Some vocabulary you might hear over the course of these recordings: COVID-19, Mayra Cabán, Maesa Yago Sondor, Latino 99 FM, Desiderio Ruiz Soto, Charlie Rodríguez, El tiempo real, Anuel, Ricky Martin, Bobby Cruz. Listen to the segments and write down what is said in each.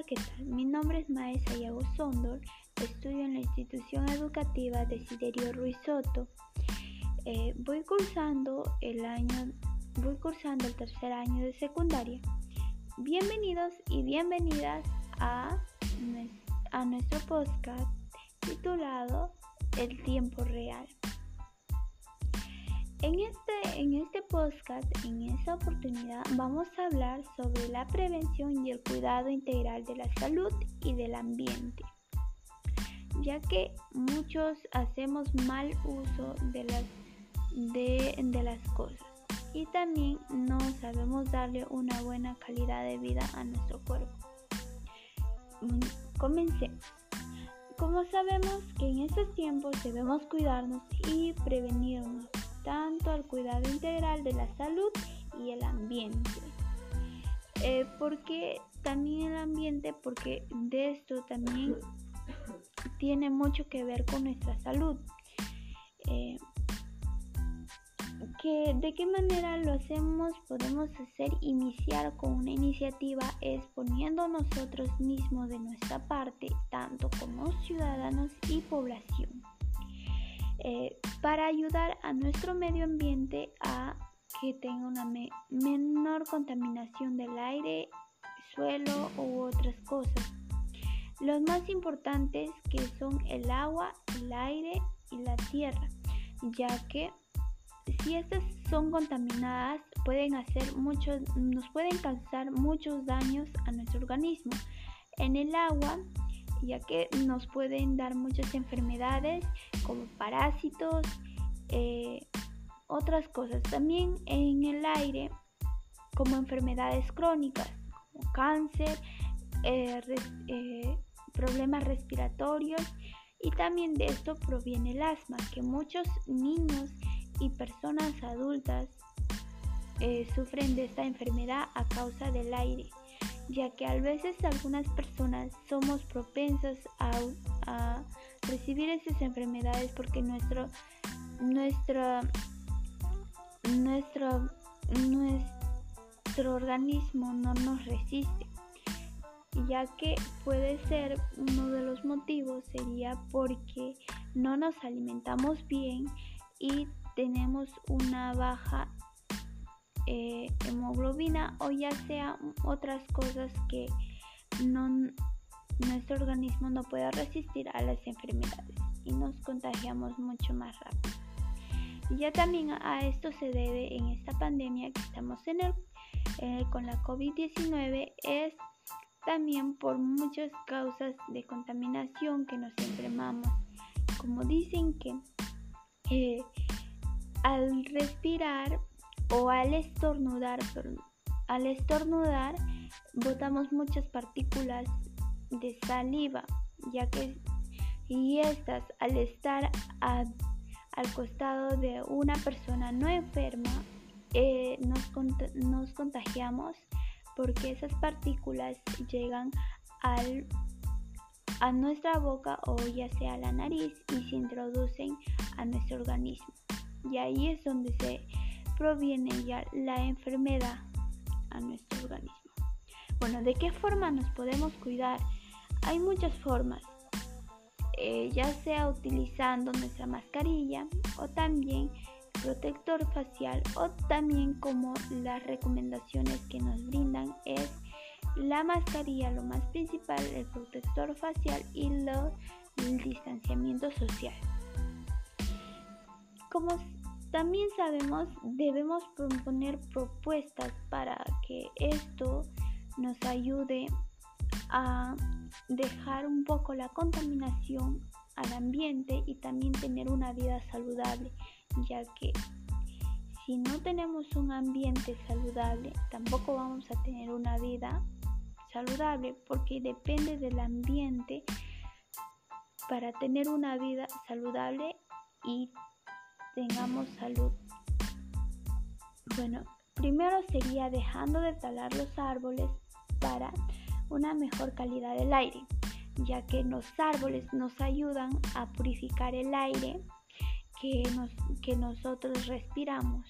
Hola, ¿qué tal? Mi nombre es Maesa Yago Sondor, estudio en la institución educativa Desiderio Ruiz Soto. Voy cursando el tercer año de secundaria. Bienvenidos y bienvenidas a nuestro podcast titulado El tiempo real. En este podcast, en esta oportunidad, vamos a hablar sobre la prevención y el cuidado integral de la salud y del ambiente, ya que muchos hacemos mal uso de las cosas y también no sabemos darle una buena calidad de vida a nuestro cuerpo. Comencemos. Como sabemos que en estos tiempos debemos cuidarnos y prevenirnos, tanto al cuidado integral de la salud y el ambiente. Porque también el ambiente, porque de esto también tiene mucho que ver con nuestra salud. ¿De qué manera lo hacemos? Podemos iniciar con una iniciativa, es poniendo nosotros mismos de nuestra parte, tanto como ciudadanos y población. Para ayudar a nuestro medio ambiente a que tenga una menor contaminación del aire, suelo u otras cosas. Los más importantes que son el agua, el aire y la tierra, ya que si estas son contaminadas nos pueden causar muchos daños a nuestro organismo. En el agua, ya que nos pueden dar muchas enfermedades como parásitos, otras cosas. También en el aire, como enfermedades crónicas, como cáncer, problemas respiratorios, y también de esto proviene el asma, que muchos niños y personas adultas sufren de esta enfermedad a causa del aire, ya que a veces algunas personas somos propensas a recibir estas enfermedades porque nuestro organismo no nos resiste, ya que puede ser uno de los motivos sería porque no nos alimentamos bien y tenemos una baja hemoglobina, o ya sea otras cosas que nuestro organismo no pueda resistir a las enfermedades y nos contagiamos mucho más rápido. Ya también a esto se debe en esta pandemia que estamos con la COVID-19, es también por muchas causas de contaminación que nos enfermamos. Como dicen que al respirar o al estornudar botamos muchas partículas de saliva, ya que y estas al estar al costado de una persona no enferma nos contagiamos, porque esas partículas llegan a nuestra boca o ya sea a la nariz y se introducen a nuestro organismo, y ahí es donde se proviene ya la enfermedad a nuestro organismo. Bueno, ¿de qué forma nos podemos cuidar? Hay muchas formas, ya sea utilizando nuestra mascarilla o también protector facial, o también como las recomendaciones que nos brindan es la mascarilla, lo más principal, el protector facial y el distanciamiento social. Como también sabemos, debemos proponer propuestas para que esto nos ayude a dejar un poco la contaminación al ambiente y también tener una vida saludable, ya que si no tenemos un ambiente saludable, tampoco vamos a tener una vida saludable, porque depende del ambiente para tener una vida saludable y tengamos salud. Bueno, primero sería dejando de talar los árboles para una mejor calidad del aire, ya que los árboles nos ayudan a purificar el aire que nosotros respiramos,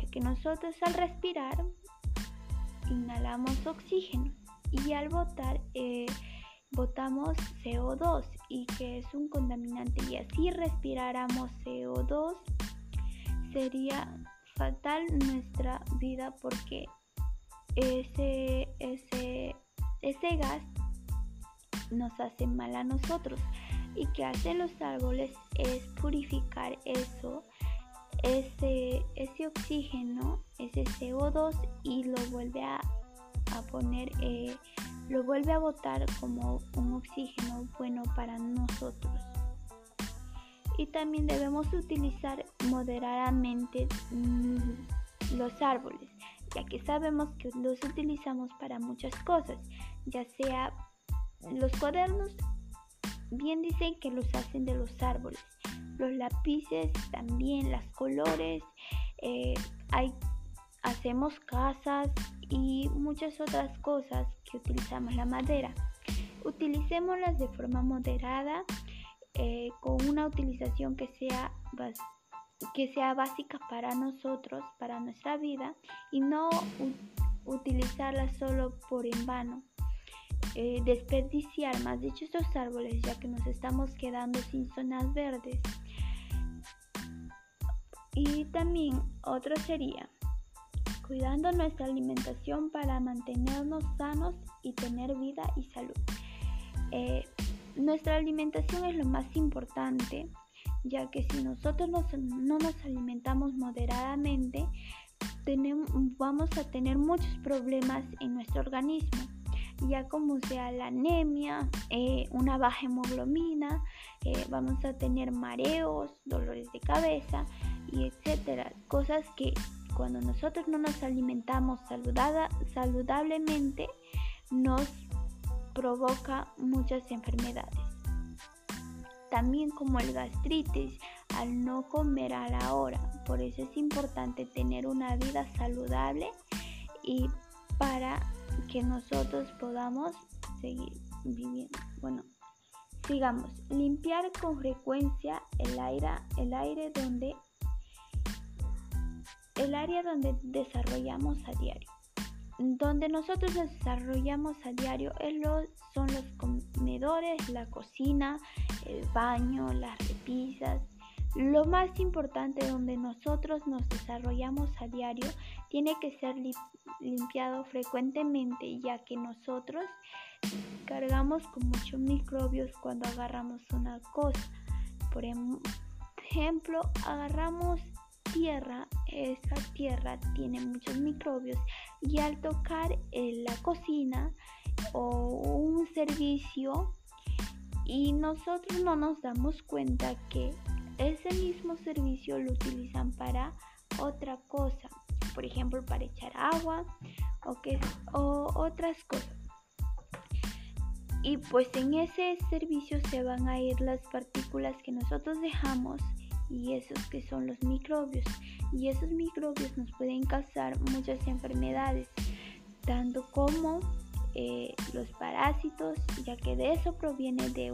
ya que nosotros al respirar inhalamos oxígeno y al votar votamos CO2, y que es un contaminante, y así respiráramos CO2 sería fatal nuestra vida, porque ese gas nos hace mal a nosotros. Y que hacen los árboles es purificar ese oxígeno, ese CO2, y lo vuelve a poner, lo vuelve a botar como un oxígeno bueno para nosotros. Y también debemos utilizar moderadamente los árboles, ya que sabemos que los utilizamos para muchas cosas, ya sea los cuadernos, bien dicen que los hacen de los árboles, los lápices también, las colores, hacemos casas y muchas otras cosas que utilizamos la madera. Utilicémoslas de forma moderada, con una utilización que sea básica para nosotros, para nuestra vida, y no utilizarlas solo por en vano. Desperdiciar más dicho estos árboles, ya que nos estamos quedando sin zonas verdes. Y también otro sería cuidando nuestra alimentación para mantenernos sanos y tener vida y salud. Nuestra alimentación es lo más importante, ya que si nosotros no nos alimentamos moderadamente, vamos a tener muchos problemas en nuestro organismo, ya como sea la anemia, una baja hemoglobina, vamos a tener mareos, dolores de cabeza y etcétera, cosas que cuando nosotros no nos alimentamos saludablemente nos provoca muchas enfermedades, también como el gastritis al no comer a la hora. Por eso es importante tener una vida saludable y para que nosotros podamos seguir viviendo. Bueno, sigamos. Limpiar con frecuencia el área donde desarrollamos a diario. Donde nosotros nos desarrollamos a diario son los comedores, la cocina, el baño, las repisas. Lo más importante donde nosotros nos desarrollamos a diario tiene que ser limpiado frecuentemente, ya que nosotros cargamos con muchos microbios cuando agarramos una cosa. Por ejemplo, agarramos tierra, esa tierra tiene muchos microbios, y al tocar la cocina o un servicio, y nosotros no nos damos cuenta que ese mismo servicio lo utilizan para otra cosa, por ejemplo para echar agua o otras cosas, y pues en ese servicio se van a ir las partículas que nosotros dejamos, y esos que son los microbios, y esos microbios nos pueden causar muchas enfermedades, tanto como los parásitos, ya que de eso proviene de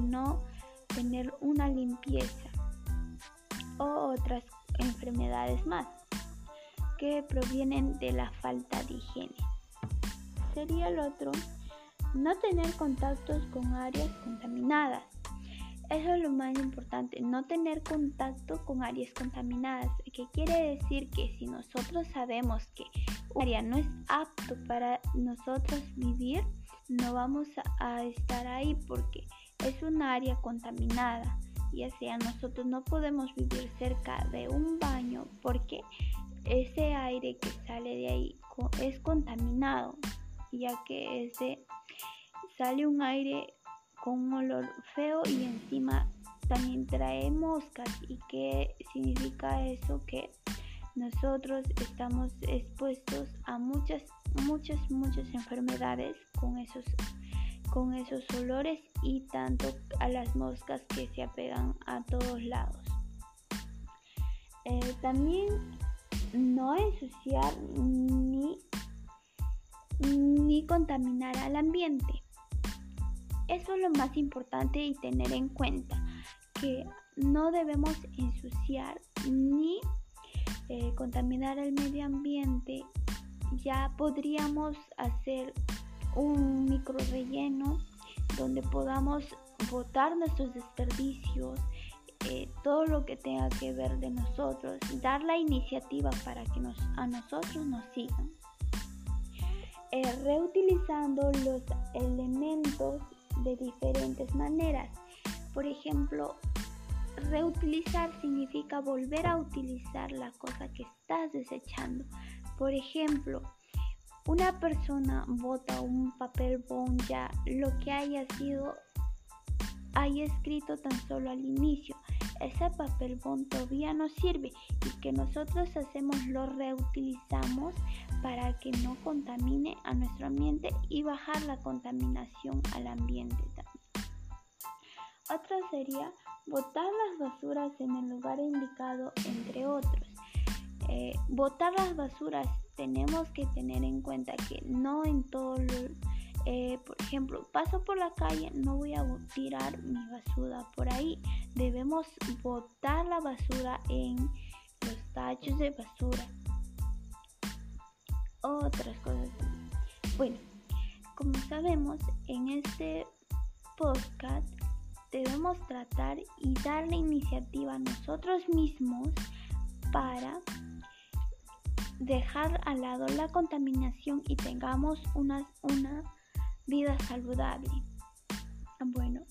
no tener una limpieza, o otras enfermedades más que provienen de la falta de higiene. Sería el otro, no tener contactos con áreas contaminadas. Eso es lo más importante, no tener contacto con áreas contaminadas, que quiere decir que si nosotros sabemos que un área no es apto para nosotros vivir, no vamos a estar ahí porque es un área contaminada, ya sea nosotros no podemos vivir cerca de un baño porque ese aire que sale de ahí es contaminado, ya que sale un aire con un olor feo y encima también trae moscas. ¿Y qué significa eso? Que nosotros estamos expuestos a muchas enfermedades con esos olores, y tanto a las moscas que se apegan a todos lados. También no ensuciar ni contaminar al ambiente. Eso es lo más importante, y tener en cuenta que no debemos ensuciar ni contaminar el medio ambiente, ya podríamos hacer un micro relleno donde podamos botar nuestros desperdicios, todo lo que tenga que ver de nosotros, dar la iniciativa para que a nosotros nos sigan. Reutilizando los elementos de diferentes maneras. Por ejemplo, reutilizar significa volver a utilizar la cosa que estás desechando. Por ejemplo, una persona bota un papel bond ya, lo que haya escrito tan solo al inicio. Ese papel bond todavía no sirve, y que nosotros lo reutilizamos para que no contamine a nuestro ambiente y bajar la contaminación al ambiente también. Otra sería botar las basuras en el lugar indicado, entre otros. Botar las basuras, tenemos que tener en cuenta que no en todo por ejemplo, paso por la calle, no voy a tirar mi basura por ahí. Debemos botar la basura en los tachos de basura. Otras cosas. Bueno, como sabemos, en este podcast debemos tratar y dar la iniciativa a nosotros mismos para dejar al lado la contaminación y tengamos una vida saludable. Bueno,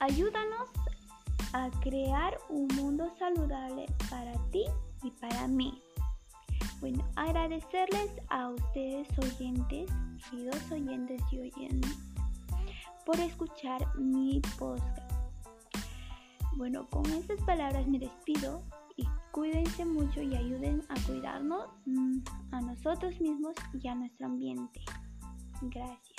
ayúdanos a crear un mundo saludable para ti y para mí. Bueno, agradecerles a ustedes oyentes, queridos oyentes y oyentes, por escuchar mi podcast. Bueno, con estas palabras me despido y cuídense mucho y ayuden a cuidarnos a nosotros mismos y a nuestro ambiente. Gracias.